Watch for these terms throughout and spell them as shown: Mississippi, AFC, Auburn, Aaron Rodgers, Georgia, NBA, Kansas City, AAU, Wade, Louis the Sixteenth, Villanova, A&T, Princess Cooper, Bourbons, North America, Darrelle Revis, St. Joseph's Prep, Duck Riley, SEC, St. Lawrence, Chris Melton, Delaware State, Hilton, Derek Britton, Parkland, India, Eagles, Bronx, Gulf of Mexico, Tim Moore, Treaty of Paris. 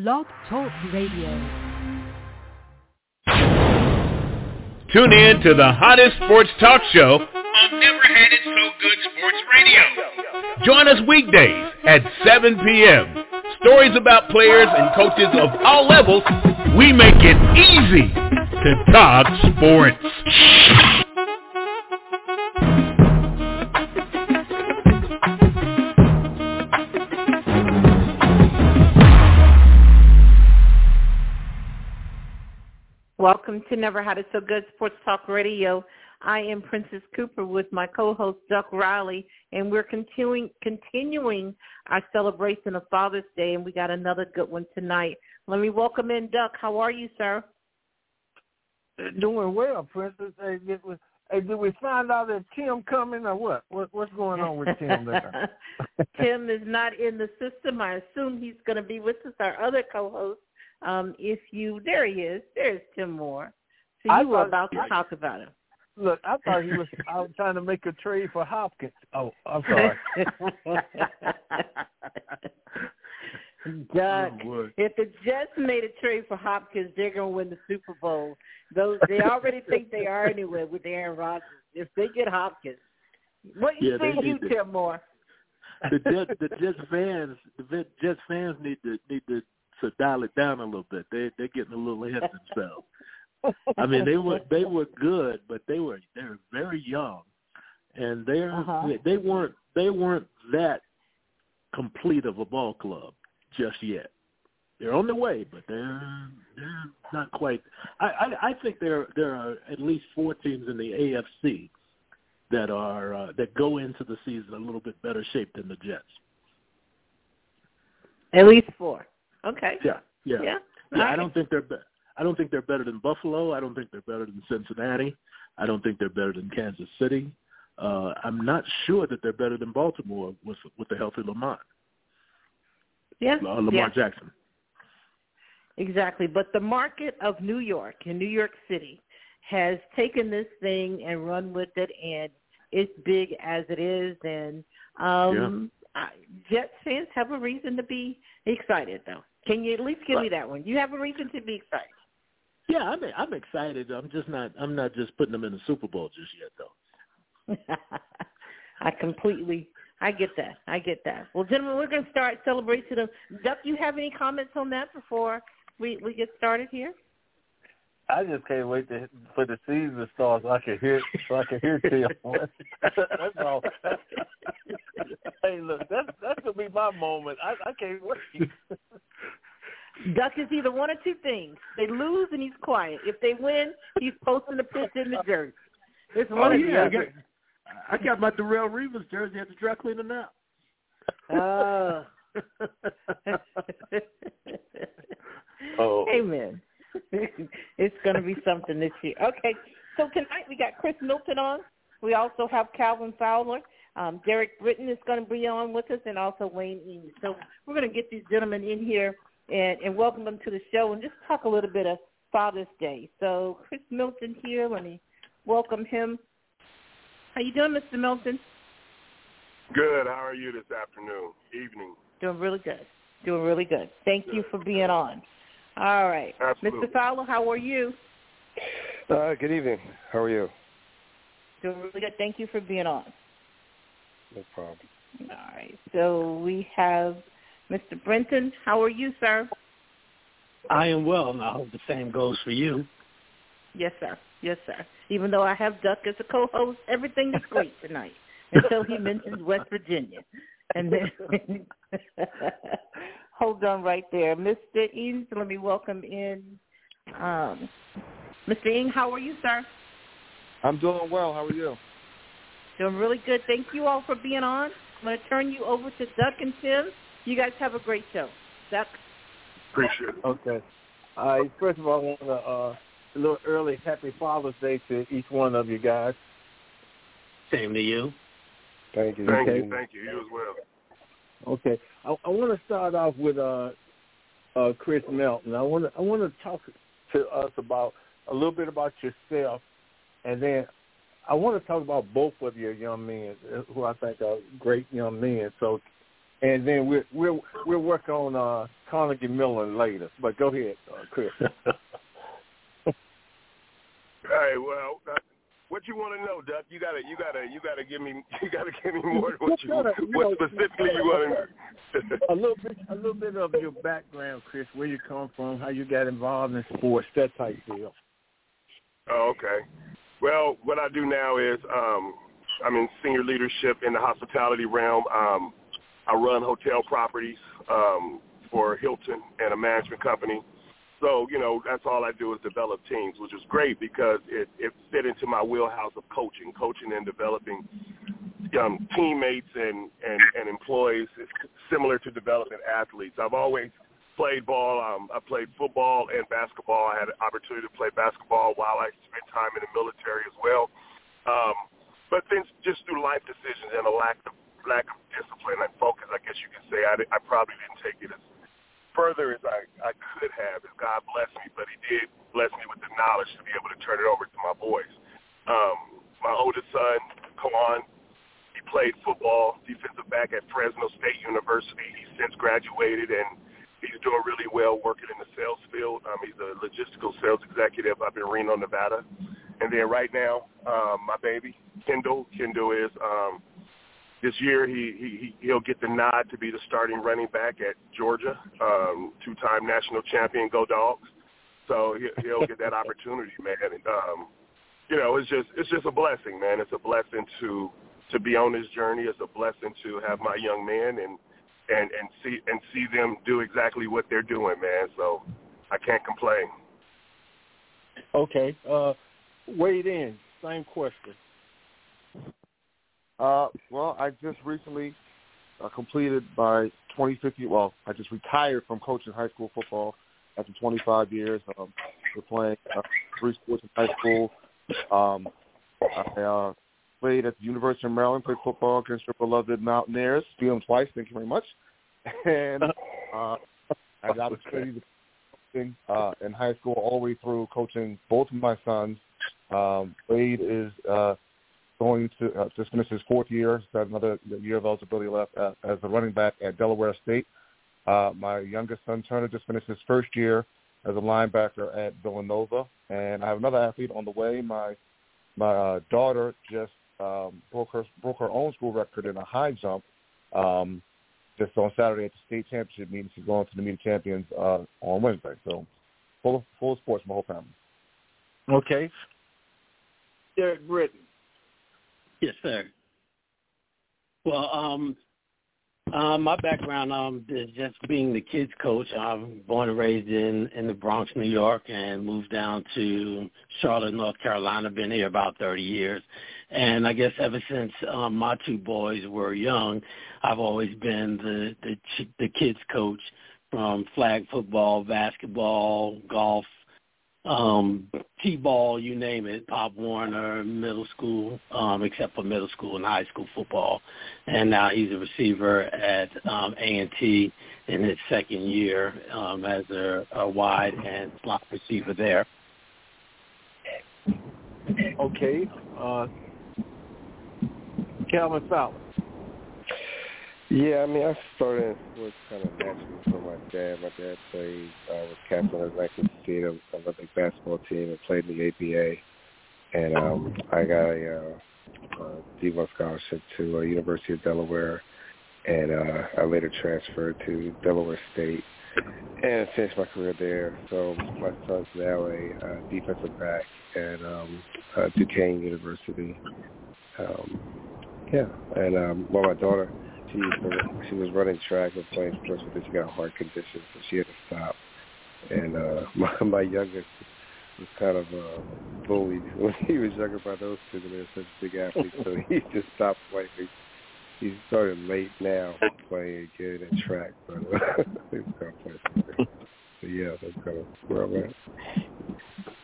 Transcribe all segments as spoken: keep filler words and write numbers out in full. Log Talk Radio. Tune in to the hottest sports talk show on Never Had It So Good Sports Radio. Join us weekdays at seven p.m. Stories about players and coaches of all levels. We make it easy to talk sports. Welcome to Never Had It So Good Sports Talk Radio. I am Princess Cooper with my co-host Duck Riley, and we're continuing continuing our celebration of Father's Day, and we got another good one tonight. Let me welcome in Duck. How are you, sir? Doing well, Princess. Hey, did we, hey, did we find out that Tim coming or what? what what's going on with Tim there? Tim is not in the system. I assume he's going to be with us, our other co-host. Um, if you, there he is, there's Tim Moore. So you I were thought, about to I, talk about him. Look, I thought he was I was trying to make a trade for Hopkins. Oh, I'm sorry. Doug, oh, if the Jets made a trade for Hopkins, they're going to win the Super Bowl. Those They already think they are anywhere with Aaron Rodgers. If they get Hopkins, what do you yeah, think you, to. Tim Moore? The Jets, the Jets fans, the Jets fans need to need to. So dial it down a little bit. They they're getting a little ahead of themselves. I mean, they were they were good, but they were they were very young, and they uh-huh. they weren't they weren't that complete of a ball club just yet. They're on the way, but they're they're not quite. I I, I think there there are at least four teams in the A F C that are uh, that go into the season a little bit better shape than the Jets. At least four. Okay. Yeah, yeah. yeah. yeah right. I don't think they're. Be- I don't think they're better than Buffalo. I don't think they're better than Cincinnati. I don't think they're better than Kansas City. Uh, I'm not sure that they're better than Baltimore with with the healthy Lamont. Yeah. Uh, Lamar yeah. Jackson. Exactly, but the market of New York and New York City has taken this thing and run with it, and it's big as it is, and um, yeah. Jets fans have a reason to be excited, though. Can you at least give me that one? You have a reason to be excited. Yeah, I'm. I'm excited. I'm just not. I'm not just putting them in the Super Bowl just yet, though. I completely. I get that. I get that. Well, gentlemen, we're going to start celebrating them. Duck, you have any comments on that before we, we get started here? I just can't wait to, for the season to start so I can hear so I can hear Tim. That's all. Hey, look, that's that's gonna be my moment. I, I can't wait. Duck is either one or two things: they lose and he's quiet. If they win, he's posting the picture in the jersey. It's one oh, of yeah, the other. I got, I got my Darrelle Revis jersey at the dry cleaner now. Oh. oh. Amen. It's going to be something this year. Okay, so tonight we got Chris Melton on. We also have Calvin Fowler. Um, Derek Britton is going to be on with us, and also Wayne Eames. So we're going to get these gentlemen in here and, and welcome them to the show and just talk a little bit of Father's Day. So Chris Melton here. Let me welcome him. How you doing, Mister Melton? Good. How are you this afternoon, evening? Doing really good. Doing really good. Thank good. you for being on. All right. Absolutely. Mister Fowler, how are you? Uh, good evening. How are you? Doing really good. Thank you for being on. No problem. All right. So we have Mister Brenton. How are you, sir? I am well, and I hope the same goes for you. Yes, sir. Yes, sir. Even though I have Duck as a co-host, everything is great tonight until he mentions West Virginia. And then hold on right there. Mister Eames, let me welcome in. Um, Mister Eames, how are you, sir? I'm doing well. How are you? Doing really good. Thank you all for being on. I'm going to turn you over to Duck and Tim. You guys have a great show. Duck? Appreciate it. Okay. Uh, first of all, I want to, uh, a little early happy Father's Day to each one of you guys. Same to you. Thank you. Thank okay. you. Thank you. You as well. Okay. I, I want to start off with uh, uh, Chris Melton. I want to I want to talk to us about a little bit about yourself, and then I want to talk about both of your young men, who I think are great young men. So, and then we're we're we're working on uh, Carnegie Mellon later. But go ahead, uh, Chris. Hey, well, uh, what you want to know, Duck? You gotta, you gotta, you gotta give me, you gotta give me more than what you, you, gotta, you what know, specifically you want to. a little bit, a little bit of your background, Chris. Where you come from? How you got involved in sports? That type deal. Oh, okay. Well, what I do now is um, I'm in senior leadership in the hospitality realm. Um, I run hotel properties um, for Hilton and a management company. So, you know, that's all I do is develop teams, which is great because it, it fit into my wheelhouse of coaching, coaching and developing um, teammates and, and, and employees. It's similar to developing athletes. I've always played ball. Um, I played football and basketball. I had an opportunity to play basketball while I spent time in the military as well. Um, but then just through life decisions and a lack of lack of discipline and focus, I guess you could say, I, I probably didn't take it as further as I, I could have, as God blessed me, but he did bless me with the knowledge to be able to turn it over to my boys. Um, my oldest son, Kwan, he played football, defensive back at Fresno State University. He's since graduated, and he's doing really well working in the sales field. Um, he's a logistical sales executive up in Reno, Nevada. And then right now, um, my baby, Kendall. Kendall is um, – This year, he, he, he'll get the nod to be the starting running back at Georgia, um, two-time national champion, go Dogs. So he'll get that opportunity, man. And, um, you know, it's just it's just a blessing, man. It's a blessing to to be on this journey. It's a blessing to have my young men and, and, and see and see them do exactly what they're doing, man. So I can't complain. Okay. Uh, Wade in. Same question. Uh, well, I just recently uh, completed my twenty fifteen. Well, I just retired from coaching high school football after twenty-five years. Um, we're playing uh, three sports in high school. Um, I uh, played at the University of Maryland, played football against your beloved Mountaineers. Beat them twice. Thank you very much. And uh, I got to study uh, in high school all the way through coaching both of my sons. Um, Wade is. Uh, Going to uh, just finish his fourth year. He's got another year of eligibility left uh, as a running back at Delaware State. Uh, my youngest son, Turner, just finished his first year as a linebacker at Villanova. And I have another athlete on the way. My my uh, daughter just um, broke her broke her own school record in a high jump um, just on Saturday at the state championship meeting. She's going to the meeting champions uh, on Wednesday. So full of, full of sports, my whole family. Okay. Derek Britton. Yes, sir. Well, um, uh, my background um, is just being the kids' coach. I'm born and raised in, in the Bronx, New York, and moved down to Charlotte, North Carolina. Been here about thirty years. And I guess ever since um, my two boys were young, I've always been the, the, the kids' coach, from flag football, basketball, golf, Um, T-ball, you name it, Pop Warner, middle school, um, except for middle school and high school football. And now he's a receiver at um, A and T in his second year um, as a, a wide and slot receiver there. Okay. Uh, Calvin Fowler. Yeah, I mean, I started in sports kind of naturally from my dad. My dad played, uh, was captain of the Atlantic State Olympic basketball team and played in the A P A. And um, I got a, uh, a D one scholarship to uh, University of Delaware, and uh, I later transferred to Delaware State and finished my career there. So my son's now a uh, defensive back at um, uh, Duquesne University. Um, yeah, and um, well, my daughter... She, she was running track and playing sports, but then she got a heart condition, so she had to stop. And uh, my, my youngest was kind of uh, bullied when he was younger by those two. They were such big athletes, so he just stopped playing. He started late now playing again in track, but uh, he was going to play something. So, yeah, that's kind of where I'm at.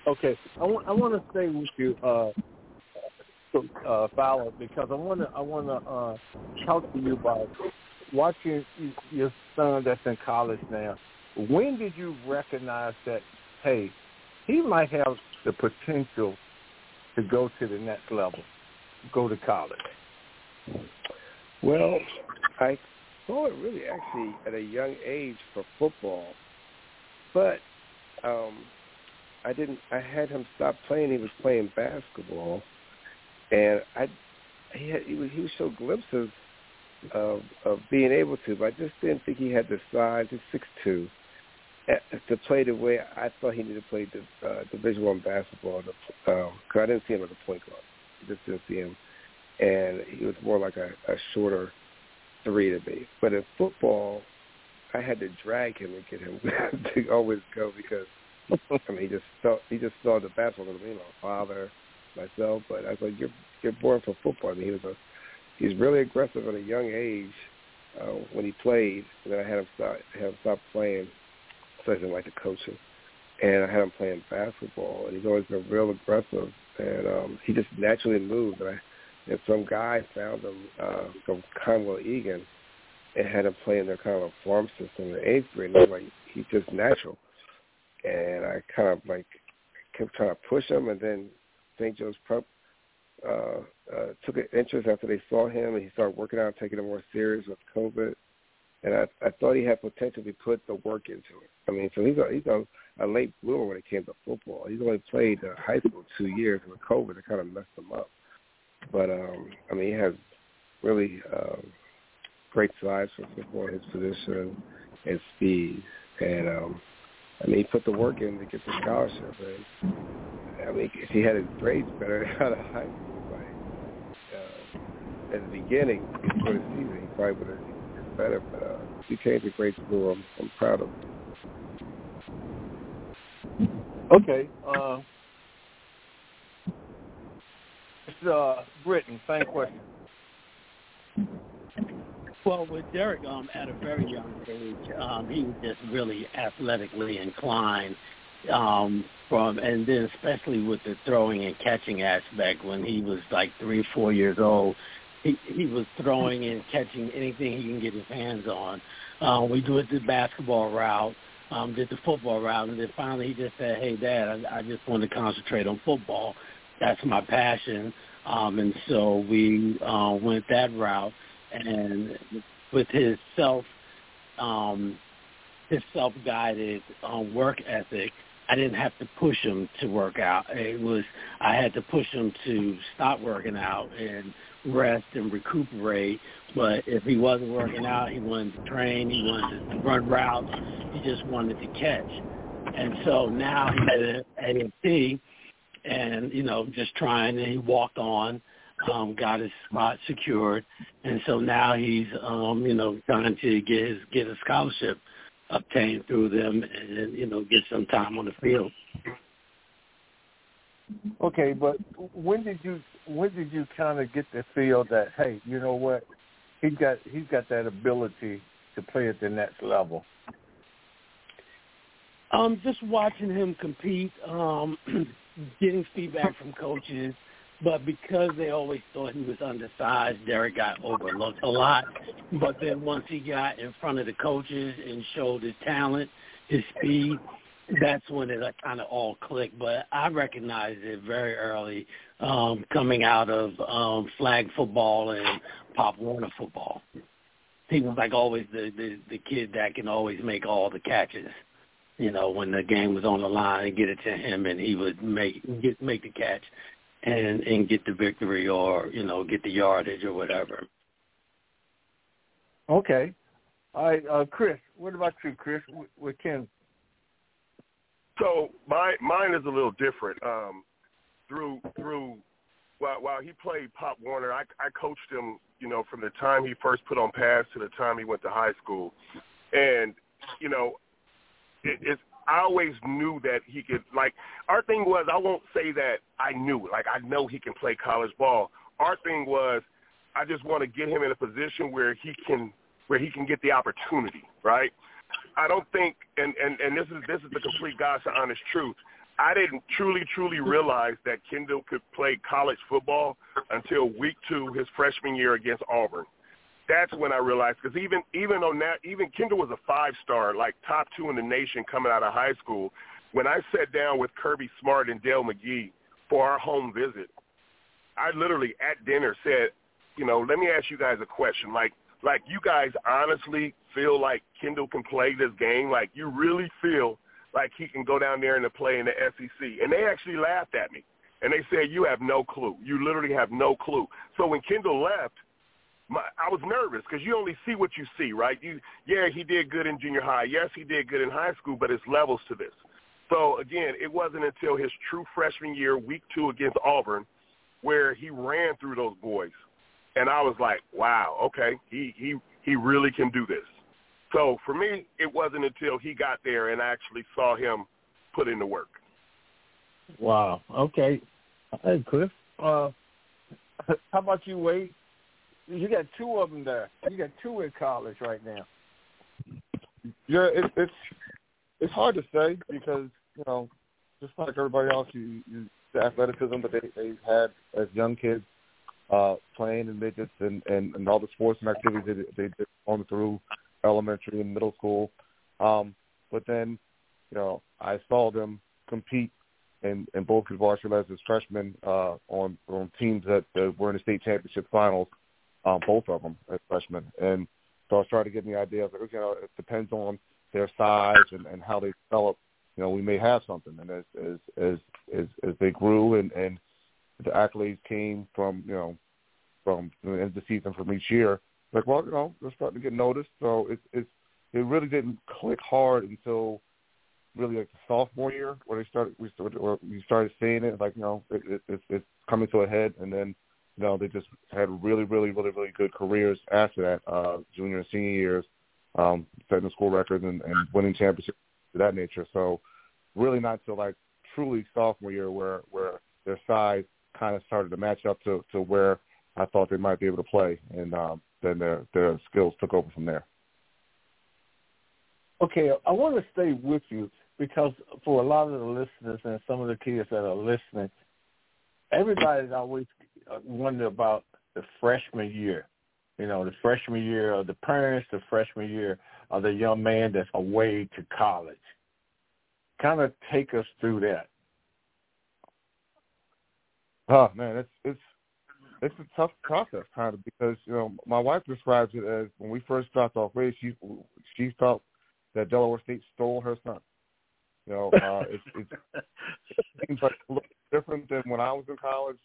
Okay. I want, I want to stay with you. Uh, Uh, Fowler, because I want to I want to uh, talk to you about watching your son that's in college now. When did you recognize that, hey, he might have the potential to go to the next level, go to college? Well, I forward really actually at a young age for football, but um, I didn't. I had him stop playing. He was playing basketball, and I he had, he, was, he showed glimpses of of being able to, but I just didn't think he had the size. He's six two. To play the way I thought he needed to play the, uh, Division I basketball, because um, I didn't see him as a point guard. I just didn't see him. And he was more like a, a shorter three to me. But in football, I had to drag him and get him to always go because, I mean, he just saw, he just saw the basketball. You know, father, myself. But I was like, you're, you're born for football. I mean, he was a, he's really aggressive at a young age uh, when he played. And then I had him stop, had him stop playing. So I didn't like the coaching, and I had him playing basketball, and he's always been real aggressive, and um, he just naturally moved. And, I, and some guy found him uh, from Conwell Egan and had him play in their kind of farm system in eighth grade, and he's like, he's just natural. And I kind of like kept trying to push him, and then Saint Joe's Prep uh, uh, took an interest after they saw him, and he started working out, taking it more serious with COVID. And I, I thought he had potential to put the work into it. I mean, so he's a, he's a, a late bloomer when it came to football. He's only played uh, high school two years, and with COVID, it kind of messed him up. But, um, I mean, he has really um, great size for football, his position, and speed. And, um, I mean, he put the work in to get the scholarship. And, I mean, if he had his grades better out of high school, like, uh, at the beginning, before the season, he probably would have better, but uh, he came to great school. I'm, I'm proud of him. Okay. Uh, it's uh, Britton, same question. Well, with Derek, um, at a very young age, um, he was just really athletically inclined. Um, from and then especially with the throwing and catching aspect, when he was like three, four years old, He, he was throwing and catching anything he can get his hands on. Uh, we did the basketball route, um, did the football route, and then finally he just said, hey, Dad, I, I just want to concentrate on football. That's my passion. Um, and so we uh, went that route. And with his, self, um, his self-guided um, work ethic, I didn't have to push him to work out. It was I had to push him to stop working out and rest and recuperate. But if he wasn't working out, he wanted to train, he wanted to run routes, he just wanted to catch. And so now he's at A and T, and you know, just trying. And he walked on, um, got his spot secured, and so now he's um, you know trying to get his get a scholarship obtained through them, and you know get some time on the field. Okay, but when did you when did you kind of get the feel that, hey, you know what, he's got he's got that ability to play at the next level? Um, just watching him compete, um, getting feedback from coaches, but because they always thought he was undersized, Derek got overlooked a lot. But then once he got in front of the coaches and showed his talent, his speed, that's when it kind of all clicked. But I recognized it very early, um, coming out of um, flag football and Pop Warner football. He was like always the, the, the kid that can always make all the catches. You know, when the game was on the line, and get it to him, and he would make get, make the catch and and get the victory, or you know get the yardage or whatever. Okay, all right, uh, Chris. What about you, Chris? With, with Ken. So my mine is a little different. Um, through through while while he played Pop Warner, I, I coached him. You know, from the time he first put on pads to the time he went to high school, and you know, it, it's. I always knew that he could, like, our thing was, I won't say that I knew, like, I know he can play college ball. Our thing was, I just want to get him in a position where he can, where he can get the opportunity, right? I don't think, and, and, and this is, this is the complete God's honest truth. I didn't truly, truly realize that Kendall could play college football until week two, his freshman year against Auburn. That's when I realized, because even even though now even Kendall was a five star, like top two in the nation coming out of high school, when I sat down with Kirby Smart and Dale McGee for our home visit, I literally at dinner said, you know, let me ask you guys a question. Like, like, you guys honestly feel like Kendall can play this game? Like, you really feel like he can go down there and play in the S E C? And they actually laughed at me. And they said, you have no clue. You literally have no clue. So when Kendall left, my, I was nervous because you only see what you see, right? You, yeah, he did good in junior high. Yes, he did good in high school, but it's levels to this. So, again, it wasn't until his true freshman year, week two against Auburn, where he ran through those boys. And I was like, wow, okay, he, he, he really can do this. So, for me, it wasn't until he got there and I actually saw him put in the work. Wow. Okay. Hey, Cliff, uh, how about you, Wade? You got two of them there. You got two in college right now. Yeah, it, it's it's hard to say because, you know, just like everybody else, you, you the athleticism that they, they had as young kids uh, playing in midgets and, and, and all the sports and activities they, they did on through elementary and middle school. Um, but then, you know, I saw them compete and, and both could varsity as freshmen uh, on, on teams that, that were in the state championship finals, um, both of them as freshmen. And so I was trying to get the idea of, you know, it depends on their size and, and how they develop. You know, we may have something. And as as as, as, as they grew and, and the accolades came from, you know, from the end of the season from each year, like, well, you know, they're starting to get noticed. So it's, it's, it really didn't click hard until – really like the sophomore year where they started, we started, or we started seeing it, like, you know, it, it, it's, it's coming to a head. And then, you know, they just had really, really, really, really good careers after that, uh, junior and senior years, um, setting school records and, and winning championships of that nature. So really not till like truly sophomore year where, where their size kind of started to match up to, to where I thought they might be able to play. And um, then their, their skills took over from there. Okay, I want to stay with you because for a lot of the listeners and some of the kids that are listening, everybody's always wondering about the freshman year, you know, the freshman year of the parents, the freshman year of the young man that's away to college. Kind of take us through that. Oh, man, it's it's it's a tough process kind of because, you know, my wife describes it as when we first dropped off Wade, she, she felt that Delaware State stole her son. You know, uh, it, it seems like a little different than when I was in college.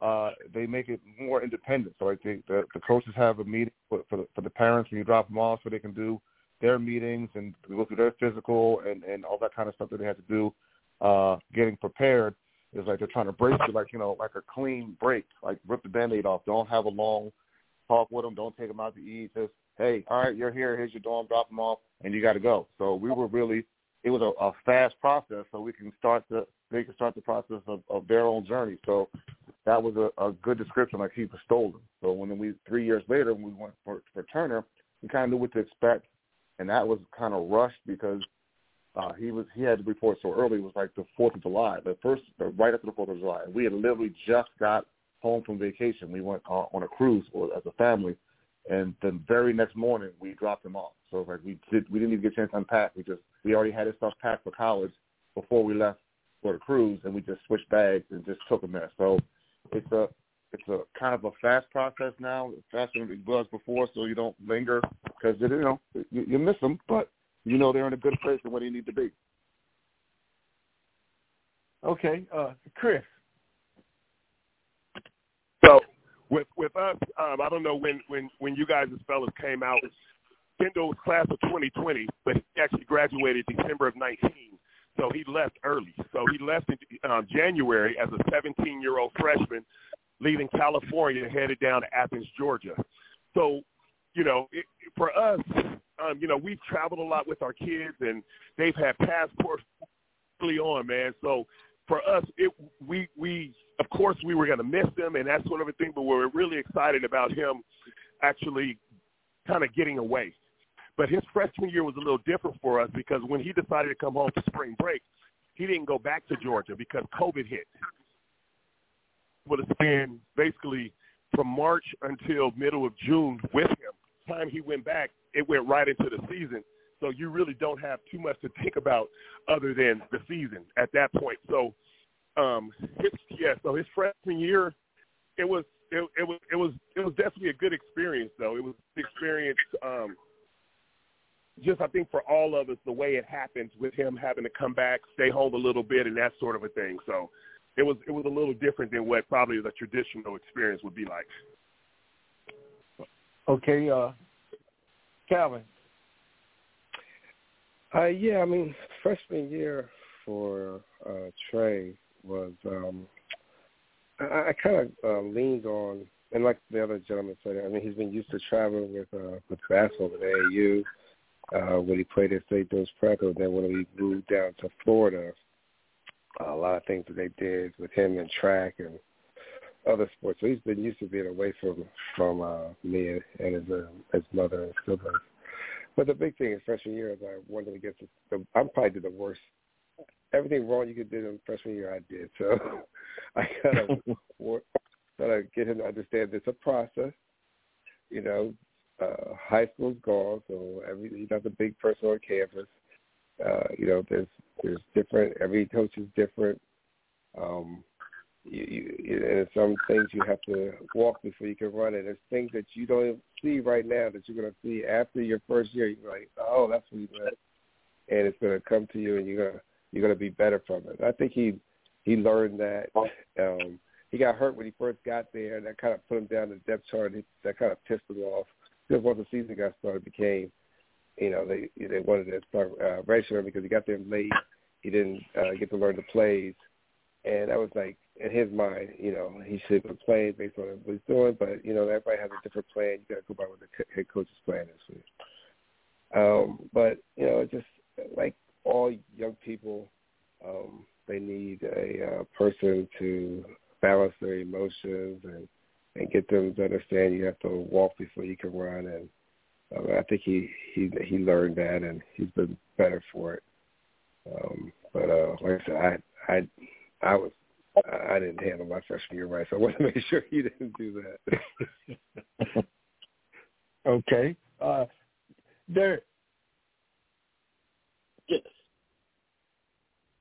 Uh, they make it more independent. So I think the, the coaches have a meeting for, for, the, for the parents when you drop them off so they can do their meetings and go through their physical and, and all that kind of stuff that they have to do. Uh, getting prepared is like they're trying to break you, like, you know, like a clean break, like rip the Band-Aid off. Don't have a long talk with them. Don't take them out to eat. Just, hey, all right, you're here. Here's your dorm. Drop them off, and you got to go. So we were really, it was a, a fast process, so we can start the they can start the process of, of their own journey. So that was a, a good description, like he was stolen. So when we three years later, when we went for, for Turner, we kind of knew what to expect, and that was kind of rushed because uh, he was he had to report so early. It was like the Fourth of July, the first right after the Fourth of July. We had literally just got home from vacation. We went uh, on a cruise or as a family. And the very next morning, we dropped him off. So like we did, we didn't even get a chance to unpack. We just we already had his stuff packed for college before we left for the cruise, and we just switched bags and just took him there. So it's a it's a kind of a fast process now, faster than it was before. So you don't linger because you know you, you miss them, but you know they're in a good place and where they need to be. Okay, uh, Chris. So. With with us, um, I don't know when, when, when you guys as fellas came out. Kendall was class of twenty twenty, but he actually graduated December of nineteen, so he left early. So he left in uh, January as a seventeen-year-old freshman, leaving California, headed down to Athens, Georgia. So, you know, it, for us, um, you know, we've traveled a lot with our kids, and they've had passports early on, man. So for us, it we we – of course, we were going to miss him and that sort of a thing, but we were really excited about him actually kind of getting away. But his freshman year was a little different for us because when he decided to come home for spring break, he didn't go back to Georgia because COVID hit. Well, it spanned basically from March until middle of June with him. The time he went back, it went right into the season. So you really don't have too much to think about other than the season at that point. So, Um, his, yeah, so his freshman year, it was it, it was it was it was definitely a good experience, though. It was an experience, um, just I think for all of us, the way it happens with him having to come back, stay home a little bit, and that sort of a thing. So it was it was a little different than what probably the traditional experience would be like. Okay, uh, Calvin. Uh, yeah, I mean, freshman year for uh, Trey was um, I, I kind of uh, leaned on, and like the other gentleman said, I mean, he's been used to traveling with uh, with basketball at A A U uh, when he played at Saint Joseph's Prep, and then when we moved down to Florida, uh, a lot of things that they did with him in track and other sports. So he's been used to being away from from uh, me and his uh, his mother and siblings. But the big thing in freshman year is I wanted to get to – I probably did the worst. Everything wrong you could do in freshman year, I did. So I kind of got to get him to understand it's a process. You know, uh, high school's gone, so every he's not the big person on campus. Uh, you know, there's there's different – every coach is different. Um, you, you, and some things you have to walk before you can run it. There's things that you don't even see right now that you're going to see after your first year. You're like, oh, that's what you did. And it's going to come to you, and you're going to you're going to be better from it. I think he he learned that. Um, he got hurt when he first got there, and that kind of put him down the depth chart. That kind of pissed him off. Because once the season got started, became, you know, they they wanted to start uh, registering because he got there late. He didn't uh, get to learn the plays. And I was like, in his mind, you know, he should have been playing based on what he's doing, but, you know, everybody has a different plan. You got to go by what the head coach is playing this week. Um, but, you know, just like all young people, um, they need a uh, person to balance their emotions and, and get them to understand you have to walk before you can run. And um, I think he, he, he learned that, and he's been better for it. Um, but, uh, like I said, I, I, I was – I didn't handle my freshman year right, so I want to make sure you didn't do that. Okay. Uh, Derek. Yes.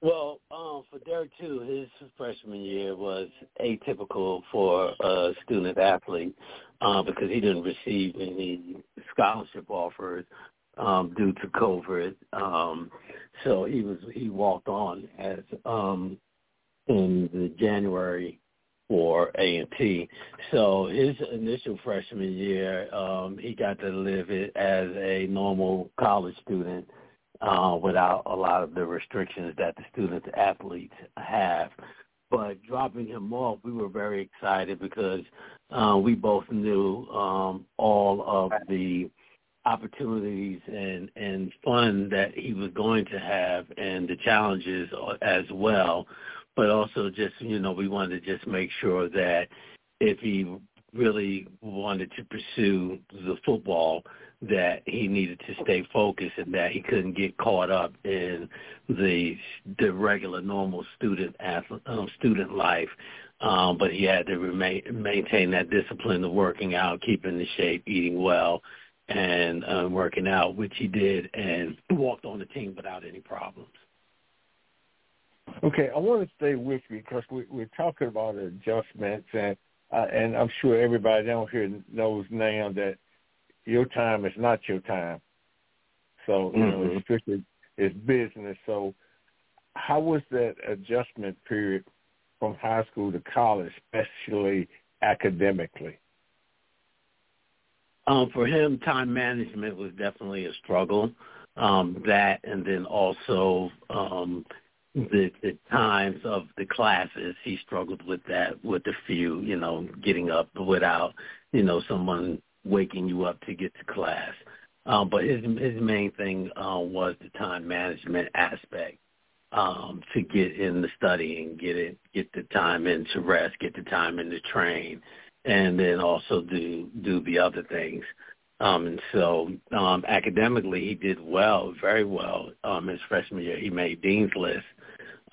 Well, um, for Derek, too, his freshman year was atypical for a student-athlete uh, because he didn't receive any scholarship offers um, due to COVID. Um, so he was he walked on as um, – in the January for A and T. So his initial freshman year, um, he got to live it as a normal college student uh, without a lot of the restrictions that the student athletes have. But dropping him off, we were very excited because uh, we both knew um, all of the opportunities and, and fun that he was going to have and the challenges as well. But also just, you know, we wanted to just make sure that if he really wanted to pursue the football, that he needed to stay focused and that he couldn't get caught up in the the regular normal student athlete, um, student life. Um, but he had to remain, maintain that discipline of working out, keeping the shape, eating well, and uh, working out, which he did, and walked on the team without any problems. Okay, I want to stay with you because we, we're talking about adjustments, and uh, and I'm sure everybody down here knows now that your time is not your time. So you mm-hmm. know, it's strictly it's business. So how was that adjustment period from high school to college, especially academically? Um, for him, time management was definitely a struggle. Um, that, and then also. Um, The, the times of the classes, he struggled with that, with a few, you know, getting up without, you know, someone waking you up to get to class. Um, but his his main thing uh, was the time management aspect um, to get in the study and get it, get the time in to rest, get the time in to train, and then also do do the other things. Um, and so um, academically, he did well, very well. Um, his freshman year, he made Dean's List.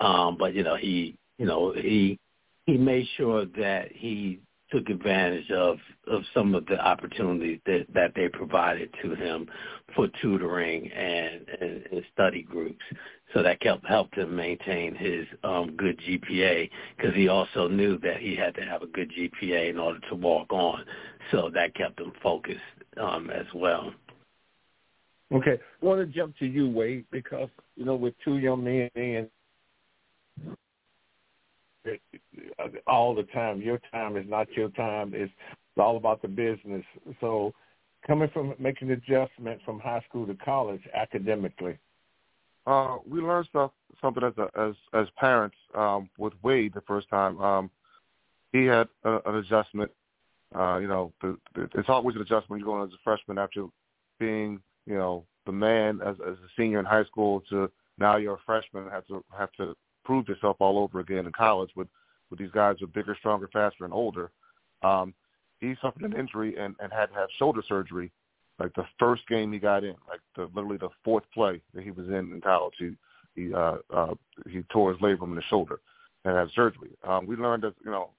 Um, but, you know, he, you know, he, he made sure that he took advantage of, of some of the opportunities that, that they provided to him for tutoring and, and, and study groups. So that kept, helped him maintain his um, good G P A, because he also knew that he had to have a good G P A in order to walk on. So that kept him focused um, as well. Okay. I want to jump to you, Wade, because, you know, with two young men and all the time, your time is not your time. It's all about the business. So coming from making the adjustment from high school to college academically, Uh, we learned stuff, something as a, as as parents um, with Wade the first time. Um, he had a, an adjustment. Uh, you know, the, the, it's always an adjustment. You're going as a freshman after being, you know, the man as, as a senior in high school to now you're a freshman and have to have to prove yourself all over again in college with, with these guys who are bigger, stronger, faster, and older. Um, he suffered an injury and, and had to have shoulder surgery. Like the first game he got in, like the, literally the fourth play that he was in in college, he he uh, uh, he tore his labrum in the shoulder and had surgery. Um, we learned as you know,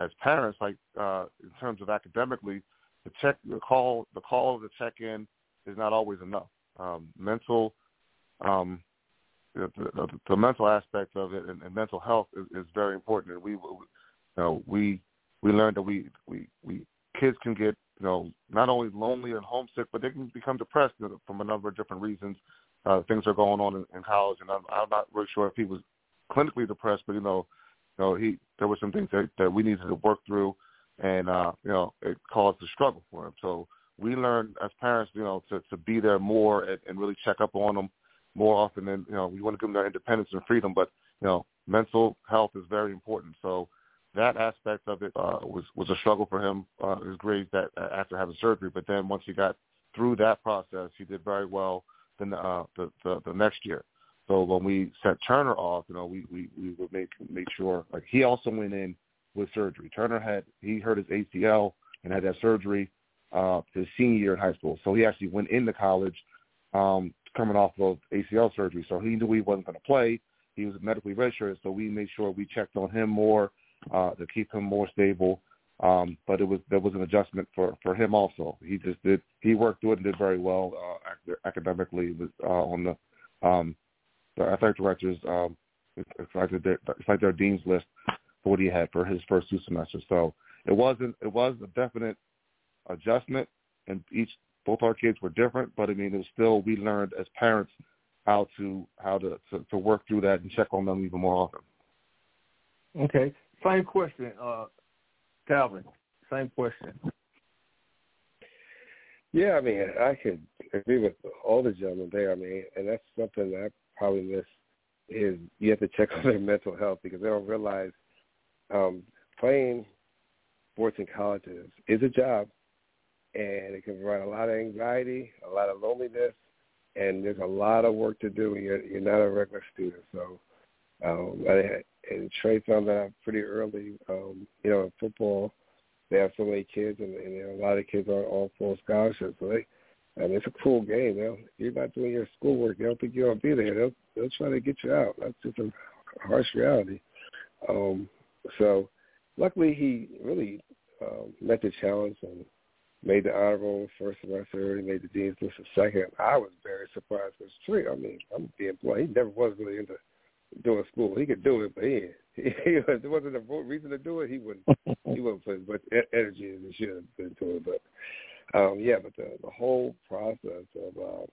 as parents, like uh, in terms of academically, the check, the call, the call, the check in is not always enough. Um, mental, um, the, the, the mental aspect of it and, and mental health is, is very important. And we, you know, we we learned that we we, we kids can get, you know, not only lonely and homesick, but they can become depressed from a number of different reasons. Uh, things are going on in, in college, and I'm, I'm not really sure if he was clinically depressed, but you know, you know, he there were some things that, that we needed to work through, and uh, you know, it caused a struggle for him. So we learned as parents, you know, to, to be there more and, and really check up on them more often. Than, you know, we want to give them their independence and freedom, but you know, mental health is very important. So that aspect of it uh, was, was a struggle for him, uh, his grades that uh, after having surgery. But then once he got through that process, he did very well then, uh, the, the the next year. So when we sent Turner off, you know, we, we, we would make make sure. Like he also went in with surgery. Turner had he hurt his A C L and had that surgery uh, his senior year in high school. So he actually went into college um, coming off of A C L surgery. So he knew he wasn't going to play. He was medically registered, so we made sure we checked on him more. Uh, to keep him more stable, um, but it was there was an adjustment for, for him also. He just did he worked through it and did very well uh, academically. Was uh, on the um, the athletic directors. Um, it's like their, it's like their dean's list for what he had for his first two semesters. So it wasn't it was a definite adjustment, and each both our kids were different. But I mean, it was still we learned as parents how to how to, to, to work through that and check on them even more often. Okay. Same question, uh, Calvin. Same question. Yeah, I mean, I could agree with all the gentlemen there. I mean, and that's something that I probably miss is you have to check on their mental health because they don't realize um, playing sports in college is, is a job, and it can provide a lot of anxiety, a lot of loneliness, and there's a lot of work to do when you're, you're not a regular student. So um, I And Trey found that out pretty early. Um, you know, in football, they have so many kids, and, and there are a lot of kids on all full scholarships. So they, I mean, it's a cruel game. You know? If you're not doing your schoolwork, they don't think you're going to be there. They'll, they'll try to get you out. That's just a harsh reality. Um, so luckily he really um, met the challenge and made the honor roll first semester. He made the dean's list the second. I was very surprised because Trey, I mean, I'm being blunt. He never was really into doing school. He could do it, but he, he, if there wasn't a reason to do it, he wouldn't he wouldn't put as much energy as he should have been to it. But, um, yeah, but the, the whole process of, uh,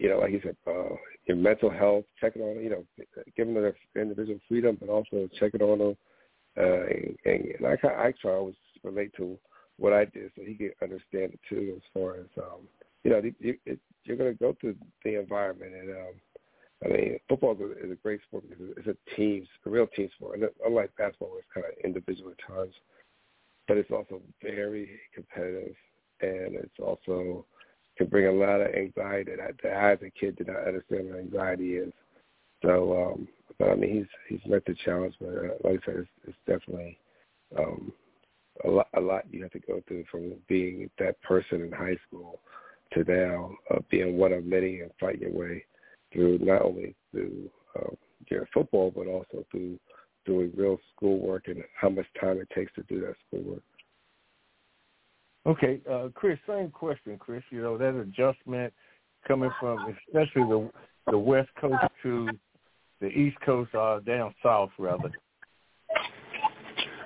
you know, like you said, uh, your mental health, checking on, you know, giving them their individual freedom, but also checking on them. Uh, and and, and I, I try to always relate to what I did so he could understand it, too, as far as, um, you know, it, it, you're going to go through the environment and, um, I mean, football is a great sport because it's a team, a real team sport. And unlike basketball, where it's kind of individual at times, but it's also very competitive, and it's also can bring a lot of anxiety that I, that I as a kid did not understand what anxiety is. So, um, but I mean, he's he's met the challenge, but uh, like I said, it's, it's definitely um, a lot a lot you have to go through from being that person in high school to now uh, being one of many and fight your way through not only through um, your football, but also through doing real schoolwork and how much time it takes to do that schoolwork. Okay, uh, Chris, same question, Chris. You know, that adjustment coming from especially the the West Coast to the East Coast, uh, down south, rather.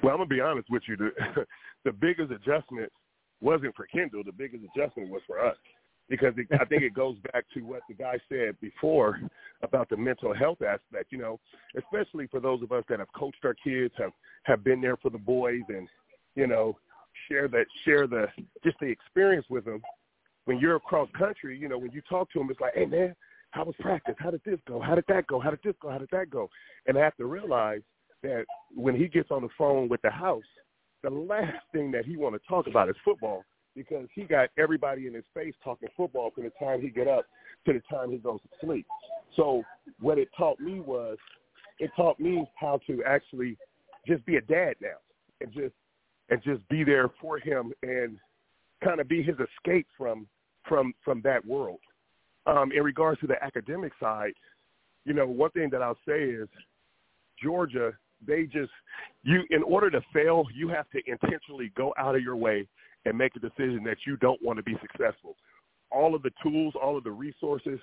Well, I'm going to be honest with you. The, the biggest adjustment wasn't for Kendall. The biggest adjustment was for us because it, I think it goes back to what the guy said before about the mental health aspect, you know, especially for those of us that have coached our kids, have, have been there for the boys and, you know, share that, share the, just the experience with them. When you're across country, you know, when you talk to them, it's like, hey, man, how was practice? How did this go? How did that go? How did this go? How did that go? And I have to realize that when he gets on the phone with the house, the last thing that he want to talk about is football because he got everybody in his face talking football from the time he get up to the time he goes to sleep. So what it taught me was it taught me how to actually just be a dad now and just and just be there for him and kind of be his escape from from, from that world. Um, in regards to the academic side, you know, one thing that I'll say is Georgia, they just you in order to fail, you have to intentionally go out of your way and make a decision that you don't want to be successful. All of the tools, all of the resources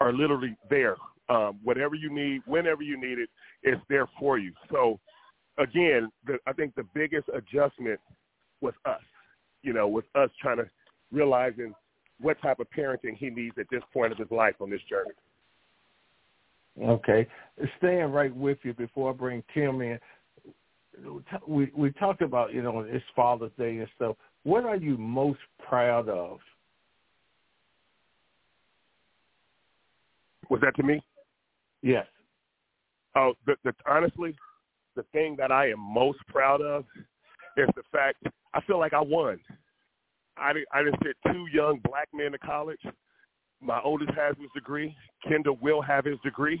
are literally there. Um, whatever you need, whenever you need it, it's there for you. So, again, the, I think the biggest adjustment was us, you know, with us trying to realizing what type of parenting he needs at this point of his life on this journey. Okay. Staying right with you before I bring Tim in, we we talked about, you know, it's Father's Day and stuff. What are you most proud of? Was that to me? Yes. Oh, the, the, honestly, the thing that I am most proud of is the fact I feel like I won. I, I just sent two young black men to college. My oldest has his degree. Kendall will have his degree.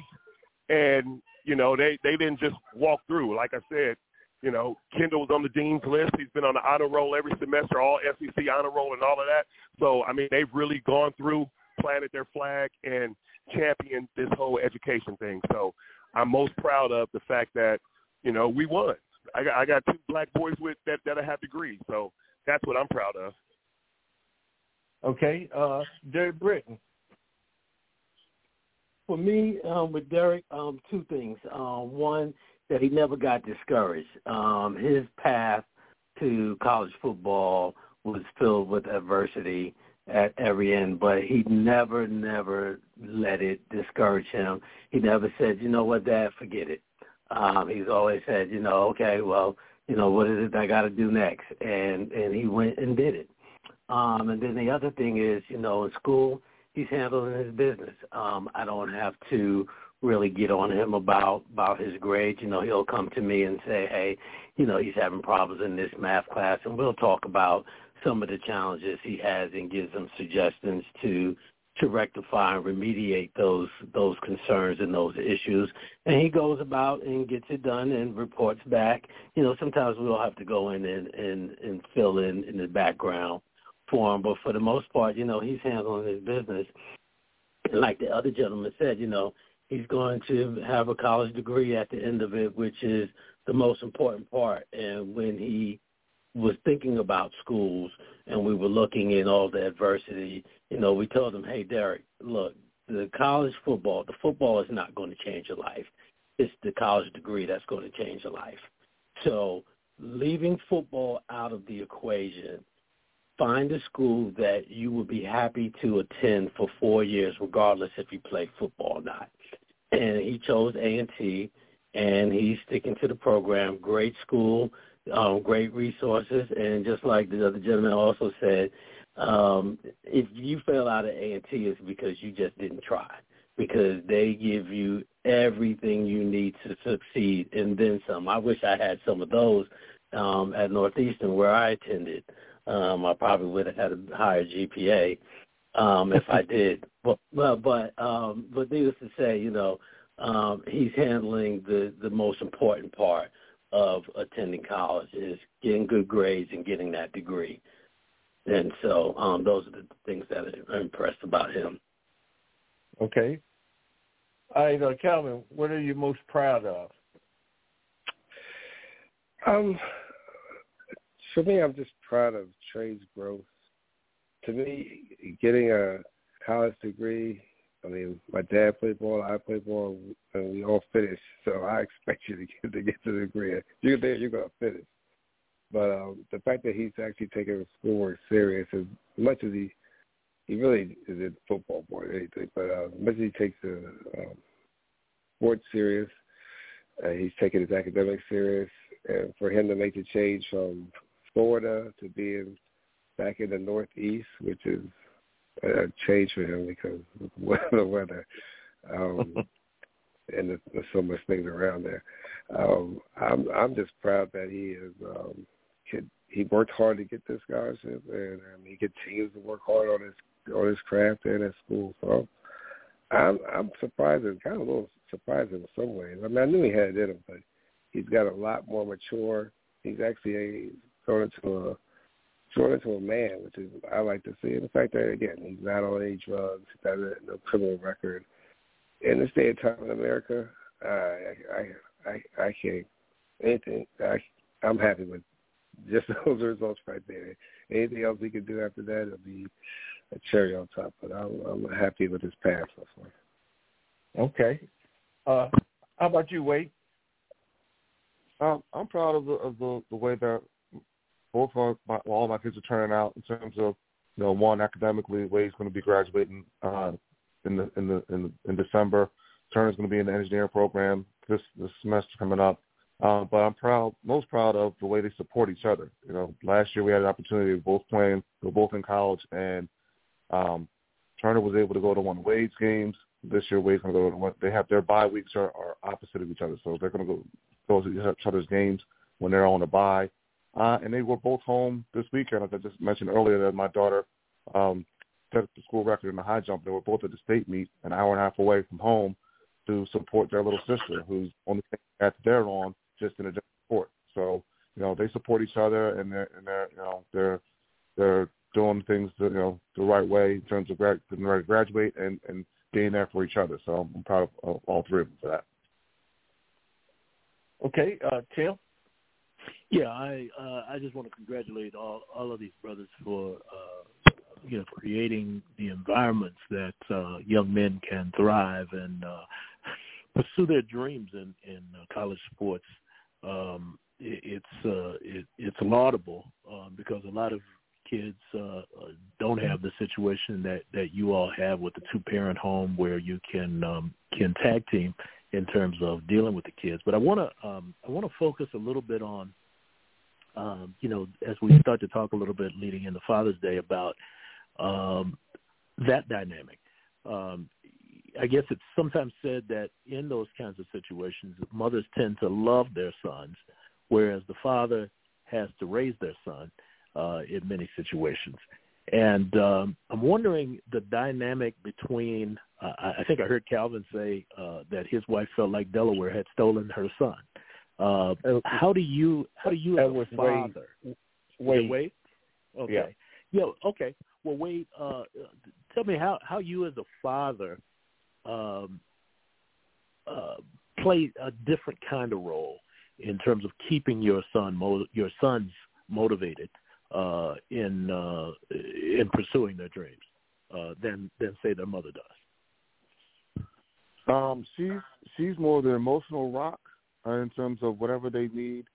And, you know, they, they didn't just walk through. Like I said, you know, Kendall was on the dean's list. He's been on the honor roll every semester, all S E C honor roll and all of that. So, I mean, they've really gone through, planted their flag, and championed this whole education thing. So I'm most proud of the fact that, you know, we won. I got, I got two black boys with that that have degrees. So that's what I'm proud of. Okay. Uh, Derek Britton. For me, um, with Derek, um, two things. Uh, one, that he never got discouraged. Um, his path to college football was filled with adversity at every end, but he never, never let it discourage him. He never said, you know what, Dad, forget it. Um, he's always said, you know, okay, well, you know, what is it I got to do next? And, and he went and did it. Um, and then the other thing is, you know, in school, he's handling his business. Um, I don't have to really get on him about, about his grades. You know, he'll come to me and say, hey, you know, he's having problems in this math class, and we'll talk about some of the challenges he has and give him suggestions to to rectify and remediate those those concerns and those issues. And he goes about and gets it done and reports back. You know, sometimes we'll have to go in and, and, and fill in in the background for him, but for the most part, you know, he's handling his business. And like the other gentleman said, you know, he's going to have a college degree at the end of it, which is the most important part. And when he was thinking about schools and we were looking in all the adversity, you know, we told him, hey, Derek, look, the college football, the football is not going to change your life. It's the college degree that's going to change your life. So leaving football out of the equation, find a school that you will be happy to attend for four years, regardless if you play football or not. And he chose A and T, and he's sticking to the program. Great school, um, great resources, and just like the other gentleman also said, um, if you fail out of A and T, it's because you just didn't try, because they give you everything you need to succeed and then some. I wish I had some of those um, at Northeastern where I attended. Um, I probably would have had a higher G P A um, if I did. But but but, um, but needless to say, you know, um, he's handling the, the most important part of attending college is getting good grades and getting that degree. And so um, those are the things that I'm impressed about him. Okay. All right, uh, Calvin, what are you most proud of? Um. for me, I'm just proud of Trey's growth. To me, getting a college degree, I mean, my dad played ball, I played ball, and we all finished. So I expect you to get to, get to the degree. If you're there, you're going to finish. But um, the fact that he's actually taking his schoolwork serious, as much as he he really is in football more than anything, but uh, as much as he takes the um, sports serious, uh, he's taking his academics serious. And for him to make the change from Florida to being back in the Northeast, which is a change for him because of the weather um, and the, there's so much things around there. Um, I'm I'm just proud that he is um, could, he worked hard to get this scholarship, and um, he continues to work hard on his on his craft and at school. So I'm I'm surprised and kind of a little surprised in some ways. I mean, I knew he had it in him, but he's got a lot more mature. He's actually a, thrown into a thrown into a man, which is I like to see. And the fact that again he's not on any drugs, he's not a, no criminal record. In this day and time in America, uh, I. I I, I can't anything. I, I'm happy with just those results right there. Anything else we can do after that will be a cherry on top. But I'm, I'm happy with his pass so far. Okay. Uh, how about you, Wade? Um, I'm proud of the, of the the way that both of my, well, all my kids are turning out in terms of you know one academically. Wade's going to be graduating uh, in the in the in, in December. Turner's going to be in the engineering program this, this semester coming up. Uh, but I'm proud, most proud of the way they support each other. You know, last year we had an opportunity of both playing, we were both in college, and um, Turner was able to go to one of Wade's games. This year Wade's going to go to one. They have their bye weeks are, are opposite of each other, so they're going to go, go to each other's games when they're on a bye. Uh, and they were both home this weekend. As I just mentioned earlier, that my daughter um, set the school record in the high jump. They were both at the state meet an hour and a half away from home to support their little sister who's on the same path they're on, just in a different sport. So, you know, they support each other and they're, and they're you know, they're they're doing things, you know, the right way in terms of grad, getting ready to graduate and, and being there for each other. So I'm proud of, of all three of them for that. Okay, uh, Tim? Yeah, I uh, I just want to congratulate all, all of these brothers for, uh, you know, creating the environments that uh, young men can thrive and uh, pursue their dreams in, in college sports. Um, it, it's uh, it, it's laudable uh, because a lot of kids uh, don't have the situation that, that you all have with the two-parent home where you can um, can tag team in terms of dealing with the kids. But I want to um, I want to focus a little bit on, um, you know, as we start to talk a little bit leading into Father's Day about um, that dynamic. Um, I guess it's sometimes said that in those kinds of situations, mothers tend to love their sons, whereas the father has to raise their son uh, in many situations. And um, I'm wondering the dynamic between, uh, I think I heard Calvin say uh, that his wife felt like Delaware had stolen her son. Uh, how do you, how do you as a father? Wade. Wade? Okay. Yeah. yeah, okay. Well, Wade, uh, tell me how, how you as a father um, uh, play a different kind of role in terms of keeping your son, mo- your sons motivated uh, in uh, in pursuing their dreams uh, than than say their mother does. Um, she's she's more the emotional rock uh, in terms of whatever they need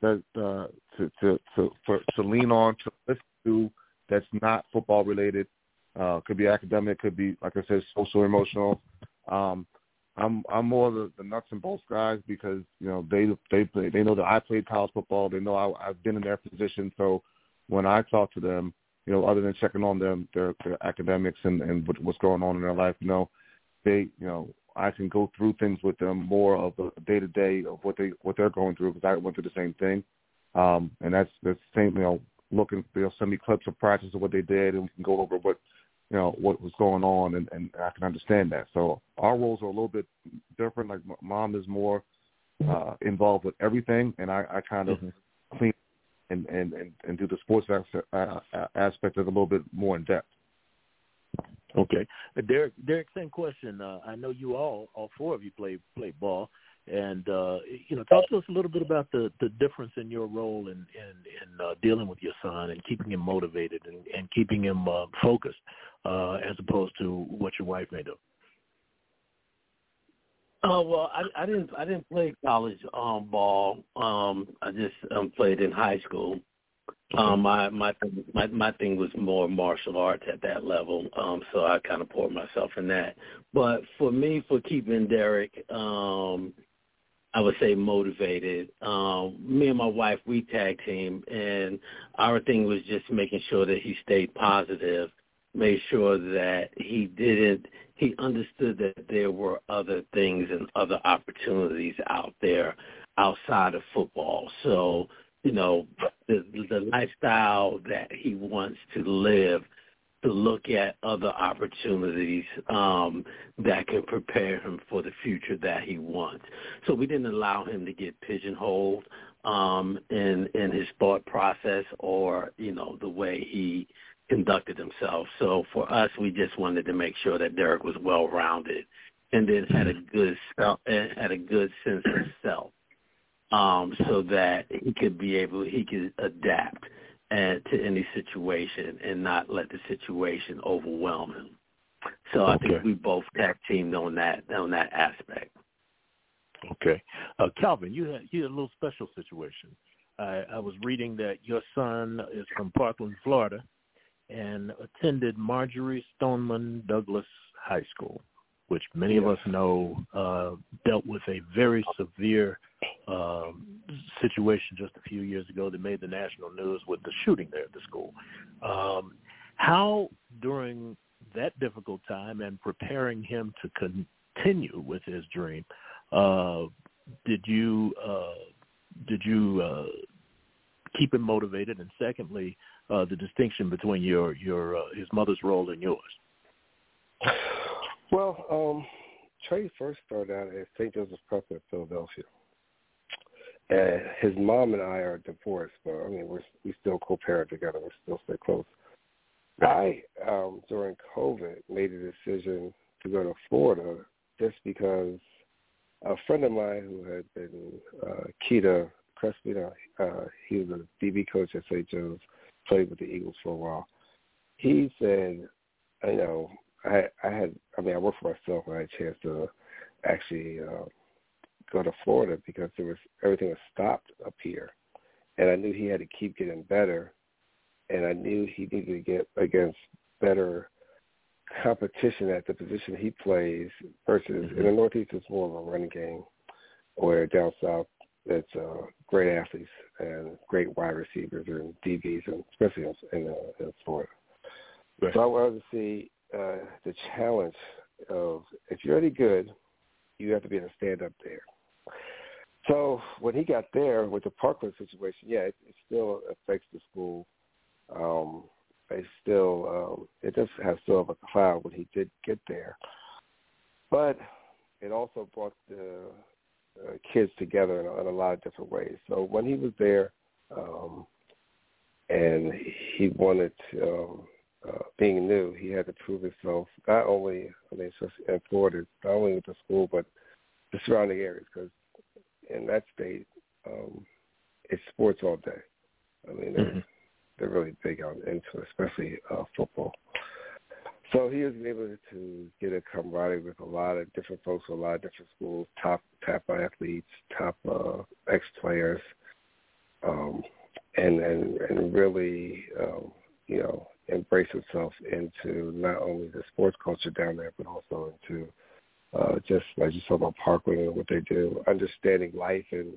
that uh, to to to, for, to lean on to listen to. That's not football related. Uh, could be academic. Could be, like I said, social, emotional. Um, I'm I'm more the, the nuts and bolts guys because you know they they play, they know that I played college football. They know I, I've been in their position. So when I talk to them, you know, other than checking on them, their, their academics and, and what's going on in their life, you know, they you know I can go through things with them more of the day to day of what they what they're going through because I went through the same thing. Um, and that's that's the same you know. Looking, they'll send me clips of practice of what they did, and we can go over what you know what was going on, and, and I can understand that. So our roles are a little bit different. Like mom is more uh, involved with everything, and I, I kind of mm-hmm. clean and, and, and, and do the sports aspect of it a little bit more in depth. Okay, Derek. Derek, same question. Uh, I know you all, all four of you, play play ball, and uh, you know, talk to us a little bit about the, the difference in your role in in, in uh, dealing with your son and keeping him motivated and, and keeping him uh, focused uh, as opposed to what your wife may do. Oh, well, I, I didn't I didn't play college um, ball. Um, I just um, played in high school. Um, my my my my thing was more martial arts at that level, um, so I kind of poured myself in that. But for me, for keeping Derek, um, I would say motivated. Um, me and my wife, we tag team, and our thing was just making sure that he stayed positive, made sure that he didn't. He understood that there were other things and other opportunities out there outside of football. So, you know, the, the lifestyle that he wants to live, to look at other opportunities um, that can prepare him for the future that he wants. So we didn't allow him to get pigeonholed um, in, in his thought process or, you know, the way he conducted himself. So for us, we just wanted to make sure that Derek was well-rounded and then had a good had a good sense of self. Um, so that he could be able, he could adapt and, to any situation and not let the situation overwhelm him. So okay. I think we both tag teamed on that on that aspect. Okay, uh, Calvin, you had you had a little special situation. I, I was reading that your son is from Parkland, Florida, and attended Marjorie Stoneman Douglas High School, which many yes. of us know uh, dealt with a very severe uh, situation just a few years ago that made the national news with the shooting there at the school. Um, how, during that difficult time and preparing him to continue with his dream, uh, did you uh, did you uh, keep him motivated? And secondly, uh, the distinction between your your uh, his mother's role and yours. Well, um, Trey first started out at Saint Joseph's Prep in Philadelphia. And his mom and I are divorced, but, I mean, we're, we still co-parent together. We still stay close. I, um, during COVID, made a decision to go to Florida just because a friend of mine who had been uh, Keita Crespino, uh, he was a D B coach at Saint Joe's, played with the Eagles for a while. He said, I know, I, I had, I mean, I worked for myself and I had a chance to actually uh, go to Florida because there was everything was stopped up here. And I knew he had to keep getting better. And I knew he needed to get against better competition at the position he plays versus mm-hmm. in the Northeast, it's more of a running game, where down south, it's uh, great athletes and great wide receivers and D Bs, and especially in, in, uh, in Florida. Right. So I wanted to see Uh, the challenge of if you're any good, you have to be able to stand up there. So when he got there with the Parkland situation, yeah, it, it still affects the school. Um, it still um, it does have still have a cloud when he did get there, but it also brought the uh, kids together in a, in a lot of different ways. So when he was there, um, and he wanted to. Um, Uh, being new, he had to prove himself not only, I mean, in Florida, not only with the school, but the surrounding areas, because in that state, um, it's sports all day. I mean, they're, mm-hmm. they're really big on into, especially uh, football. So he was able to get a camaraderie with a lot of different folks, with a lot of different schools, top top athletes, top uh, ex-players, um, and, and, and really, um, you know, embrace himself into not only the sports culture down there, but also into uh, just like you saw about Parkland and what they do, understanding life and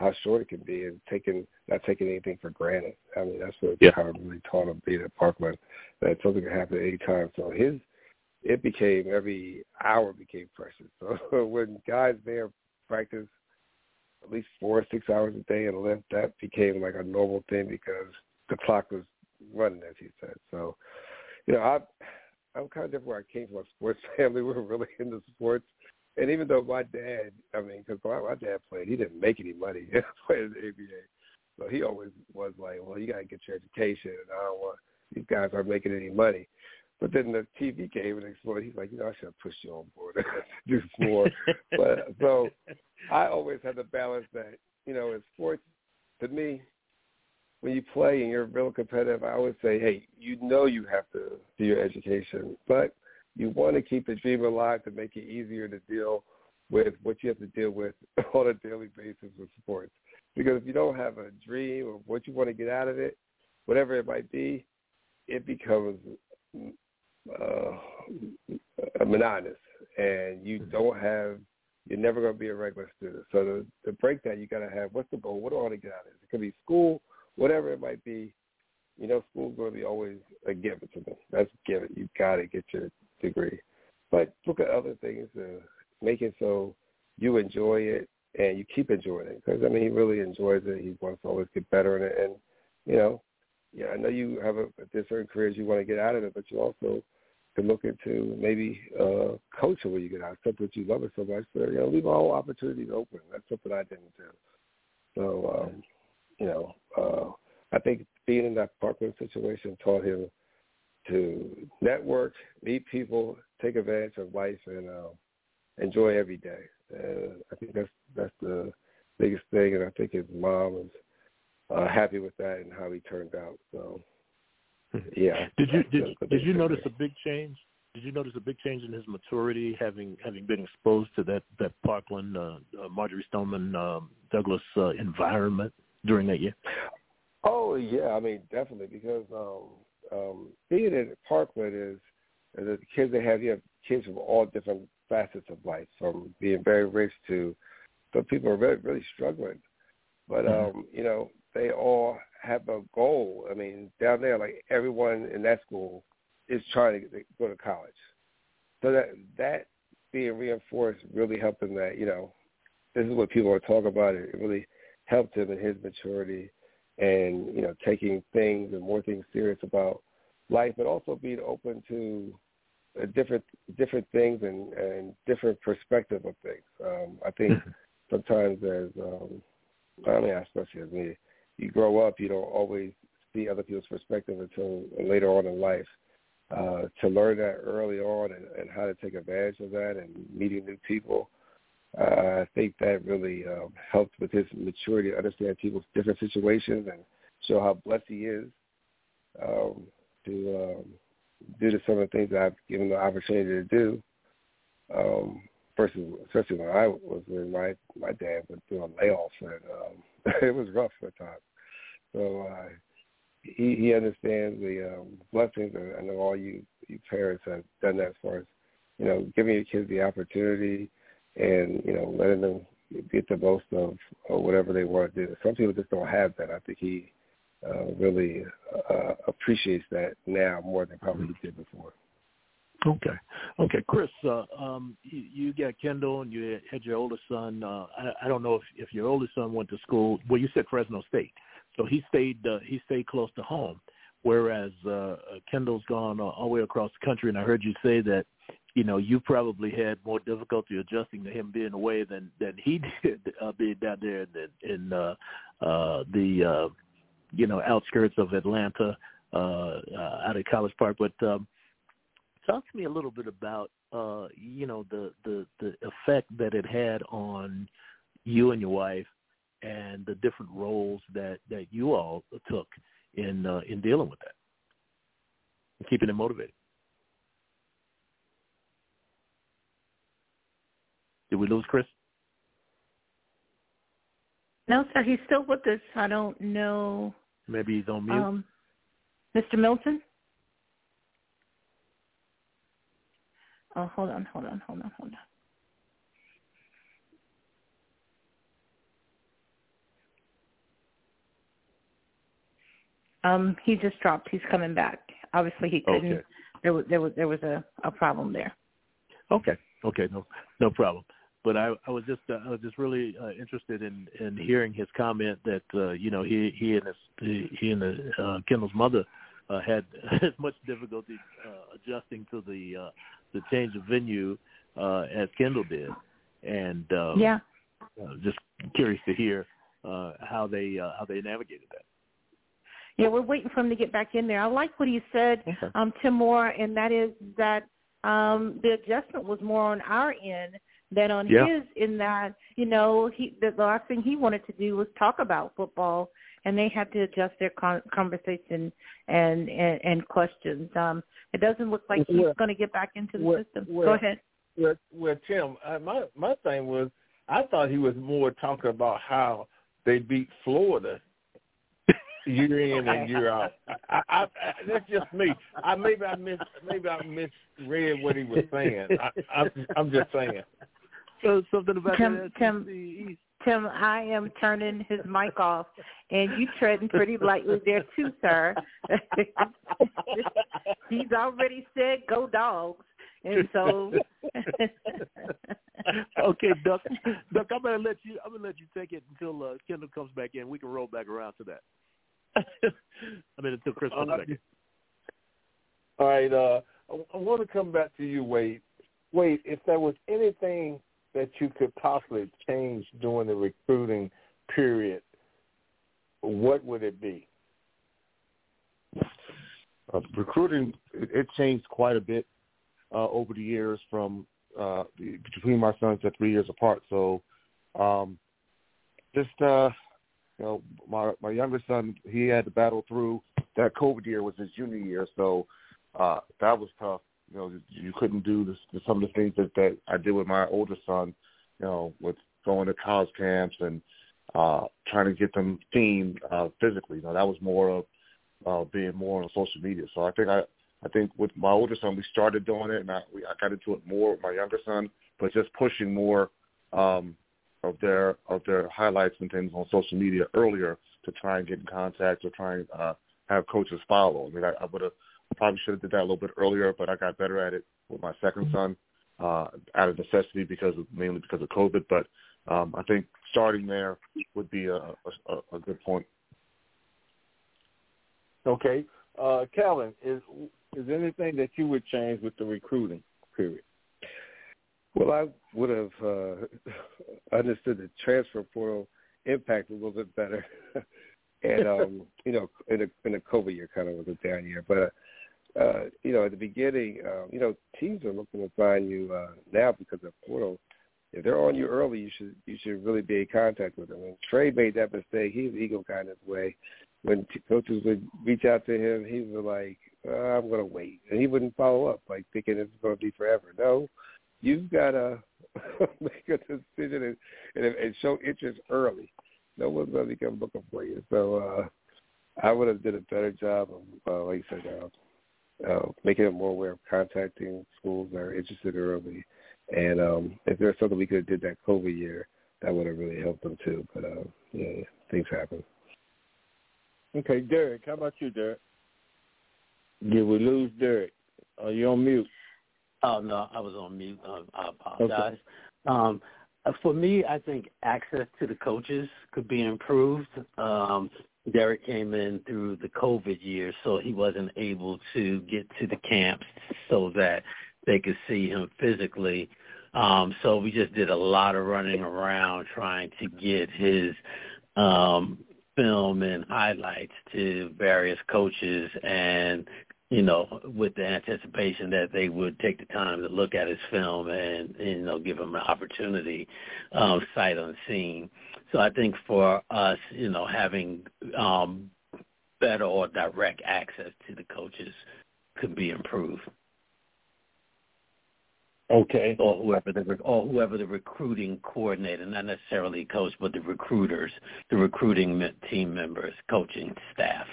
how short it can be, and taking not taking anything for granted. I mean, that's what yeah. kind of really taught him being at Parkland, that something could happen at any time. So his it became every hour became precious. So when guys there practice at least four or six hours a day and lift, that became like a normal thing because the clock was running, as he said. So, you know, I, I'm kind of different where I came from. A sports family, we were really into sports. And even though my dad, I mean, because my, my dad played, he didn't make any money. He played in the N B A. So he always was like, well, you got to get your education. And I don't want, these guys aren't making any money. But then the T V came and exploded. He's like, you know, I should have pushed you on board just more. But so I always had to balance that. You know, in sports, to me, when you play and you're real competitive, I always say, hey, you know you have to do your education, but you want to keep the dream alive to make it easier to deal with what you have to deal with on a daily basis with sports. Because if you don't have a dream or what you want to get out of it, whatever it might be, it becomes uh, monotonous, and you don't have – you're never going to be a regular student. So to, to break that, you got to have what's the goal? What do I want to get out of it? It could be school, whatever it might be. You know, school's going to be always a given to me. That's a given. You've got to get your degree. But look at other things to make it so you enjoy it and you keep enjoying it. Because, I mean, he really enjoys it. He wants to always get better in it. And, you know, yeah, I know you have a, a certain careers you want to get out of it, but you also can look into maybe uh, coaching when you get out, something that you love it so much. So, you know, leave all opportunities open. That's something I didn't do. So, um, you know, uh, I think being in that Parkland situation taught him to network, meet people, take advantage of life, and uh, enjoy every day. And I think that's that's the biggest thing, and I think his mom was Uh, happy with that and how he turned out. So, yeah. did you did, did you notice a big change? Did you notice a big change in his maturity, having having been exposed to that that Parkland, uh, uh, Marjorie Stoneman um, Douglas uh, environment during that year? Oh yeah, I mean definitely, because um, um, being in Parkland is, is the kids they have. You have kids from all different facets of life, from being very rich to, but people are really really struggling. But um, you know. They all have a goal. I mean, down there, like everyone in that school is trying to go to college. So that that being reinforced really helped him that, you know, this is what people are talking about. It really helped him in his maturity and, you know, taking things and more things serious about life, but also being open to different different things and, and different perspective of things. Um, I think sometimes as, um, I mean, especially as me, you grow up, you don't always see other people's perspective until later on in life. Uh, to learn that early on and, and how to take advantage of that and meeting new people, uh, I think that really um, helped with his maturity to understand people's different situations and show how blessed he is um, to um, do to some of the things that I've given the opportunity to do. Um, versus, especially when I was with my, my dad went through a layoff and um, it was rough at times. So uh, he, he understands the um, blessings, and I know all you, you parents have done that as far as, you know, giving your kids the opportunity and, you know, letting them get the most of or whatever they want to do. Some people just don't have that. I think he uh, really uh, appreciates that now more than probably he did before. Okay. Okay, Chris, uh, um, you, you got Kendall and you had your oldest son. Uh, I, I don't know if, if your oldest son went to school. Well, you said Fresno State. So he stayed uh, he stayed close to home, whereas uh, Kendall's gone uh, all the way across the country. And I heard you say that, you know, you probably had more difficulty adjusting to him being away than, than he did uh, being down there in, in uh, uh, the, uh, you know, outskirts of Atlanta uh, uh, out of College Park. But um, talk to me a little bit about, uh, you know, the, the, the effect that it had on you and your wife and the different roles that, that you all took in uh, in dealing with that and keeping them motivated. Did we lose Chris? No, sir. He's still with us. I don't know. Maybe he's on mute. Um, Mister Milton? Oh, hold on, hold on, hold on, hold on. Um, he just dropped. He's coming back. Obviously, he couldn't. Okay. There was there was there was a, a problem there. Okay. Okay. No no problem. But I, I was just uh, I was just really uh, interested in, in hearing his comment that uh, you know he he and his he, he and the, uh, Kendall's mother. Uh, had as much difficulty uh, adjusting to the uh, the change of venue uh, as Kendall did, and um, yeah, uh, just curious to hear uh, how they uh, how they navigated that. yeah, we're waiting for him to get back in there. I like what he said, okay. um, Tim Moore, and that is that um, the adjustment was more on our end than on yeah. his, in that, you know, he, the last thing he wanted to do was talk about football, and they had to adjust their con- conversation and, and, and questions. Um, it doesn't look like he's yeah. going to get back into the well, system. Well, Go ahead. Well, well Tim, uh, my, my thing was, I thought he was more talking about how they beat Florida year in and year out. I, I, I, that's just me. I maybe I mis maybe I misread what he was saying. I, I'm, I'm just saying. So something about Tim, that. Tim, Tim, I am turning his mic off, and you treading pretty lightly there too, sir. He's already said go dogs. And so, okay, Duck. Duck, I'm gonna let you. I'm gonna let you take it until uh, Kendall comes back in. We can roll back around to that. I mean, until Chris comes uh, back in. All right. Uh, I, I want to come back to you, Wade. Wade, if there was anything that you could possibly change during the recruiting period, what would it be? Uh, recruiting it, it changed quite a bit. Uh, over the years from uh, between my sons are three years apart. So um, just, uh, you know, my my younger son, he had to battle through that COVID year, was his junior year. So uh, that was tough. You know, you couldn't do this, some of the things that, that I did with my older son, you know, with going to college camps and uh, trying to get them themed uh, physically. You know, that was more of uh, being more on social media. So I think I, I think with my older son, we started doing it, and I, we, I got into it more with my younger son, but just pushing more um, of their of their highlights and things on social media earlier to try and get in contact or try and uh, have coaches follow. I mean, I, I would have probably should have did that a little bit earlier, but I got better at it with my second son uh, out of necessity because of, mainly because of COVID. But um, I think starting there would be a, a, a good point. Okay, uh, Calvin is. Is there anything that you would change with the recruiting period? Well, I would have uh, understood the transfer portal impact a little bit better. And, um, you know, in a, in a COVID year kind of was a down year. But, uh, uh, you know, at the beginning, um, you know, teams are looking to find you uh, now because of portal. If they're on you early, you should you should really be in contact with them. When Trey made that mistake, he was ego kind of way. When t- coaches would reach out to him, he was like, Uh, I'm going to wait. And he wouldn't follow up, like thinking it's going to be forever. No, you've got to make a decision and, and, and show interest early. No one's going to come looking for you. So uh, I would have did a better job of, uh, like you said, uh, uh, making them more aware of contacting schools that are interested early. And um, if there's something we could have did that COVID year, that would have really helped them too. But, uh, yeah, things happen. Okay, Derek, how about you, Derek? Did we lose Derek? Are you on mute? Oh, no, I was on mute. Um, I apologize. Okay. Um, for me, I think access to the coaches could be improved. Um, Derek came in through the COVID year, so he wasn't able to get to the camps so that they could see him physically. Um, so we just did a lot of running around trying to get his um, film and highlights to various coaches and, you know, with the anticipation that they would take the time to look at his film and, you know, give him an opportunity, um, sight unseen. So I think for us, you know, having um, better or direct access to the coaches could be improved. Okay. Or whoever the or whoever the recruiting coordinator, not necessarily coach, but the recruiters, the recruiting team members, coaching staff.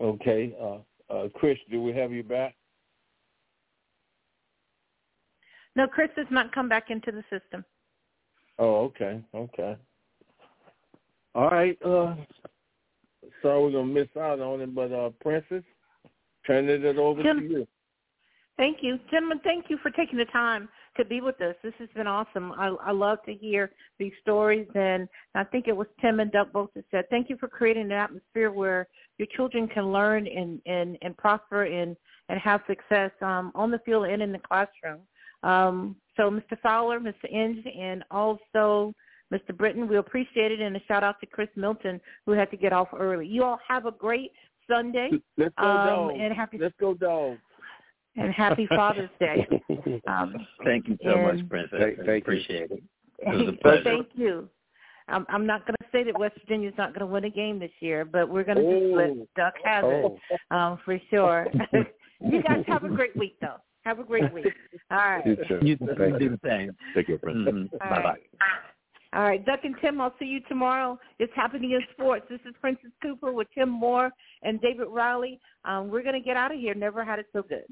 Okay, uh, uh, Chris, do we have you back? No, Chris has not come back into the system. Oh, okay, okay. All right. Uh, sorry, we're gonna miss out on it, but uh, Princess, turning it over Tim. to you. Thank you. Gentlemen, thank you for taking the time to be with us. This has been awesome. I, I love to hear these stories, and I think it was Tim and Doug both that said, thank you for creating an atmosphere where your children can learn and, and, and prosper and, and have success um, on the field and in the classroom. Um, so Mister Fowler, Mister Inge, and also Mister Britton, we appreciate it. And a shout-out to Chris Melton, who had to get off early. You all have a great Sunday. Let's go, um, Dogs. And happy, Let's go, Dogs. And happy Father's Day. Um, thank you so much, Princess. Thank, thank I appreciate you. it. It was a pleasure. Thank you. Um, I'm not going to say that West Virginia's not going to win a game this year, but we're going to oh. just let Duck have oh. it um, for sure. You guys have a great week, though. Have a great week. All right. You too. You do the same. Take care, Princess. Mm-hmm. Bye-bye. Right. All right, Duck and Tim, I'll see you tomorrow. It's Happening in Sports. This is Princess Cooper with Tim Moore and David Riley. Um, we're going to get out of here. Never Had It So Good.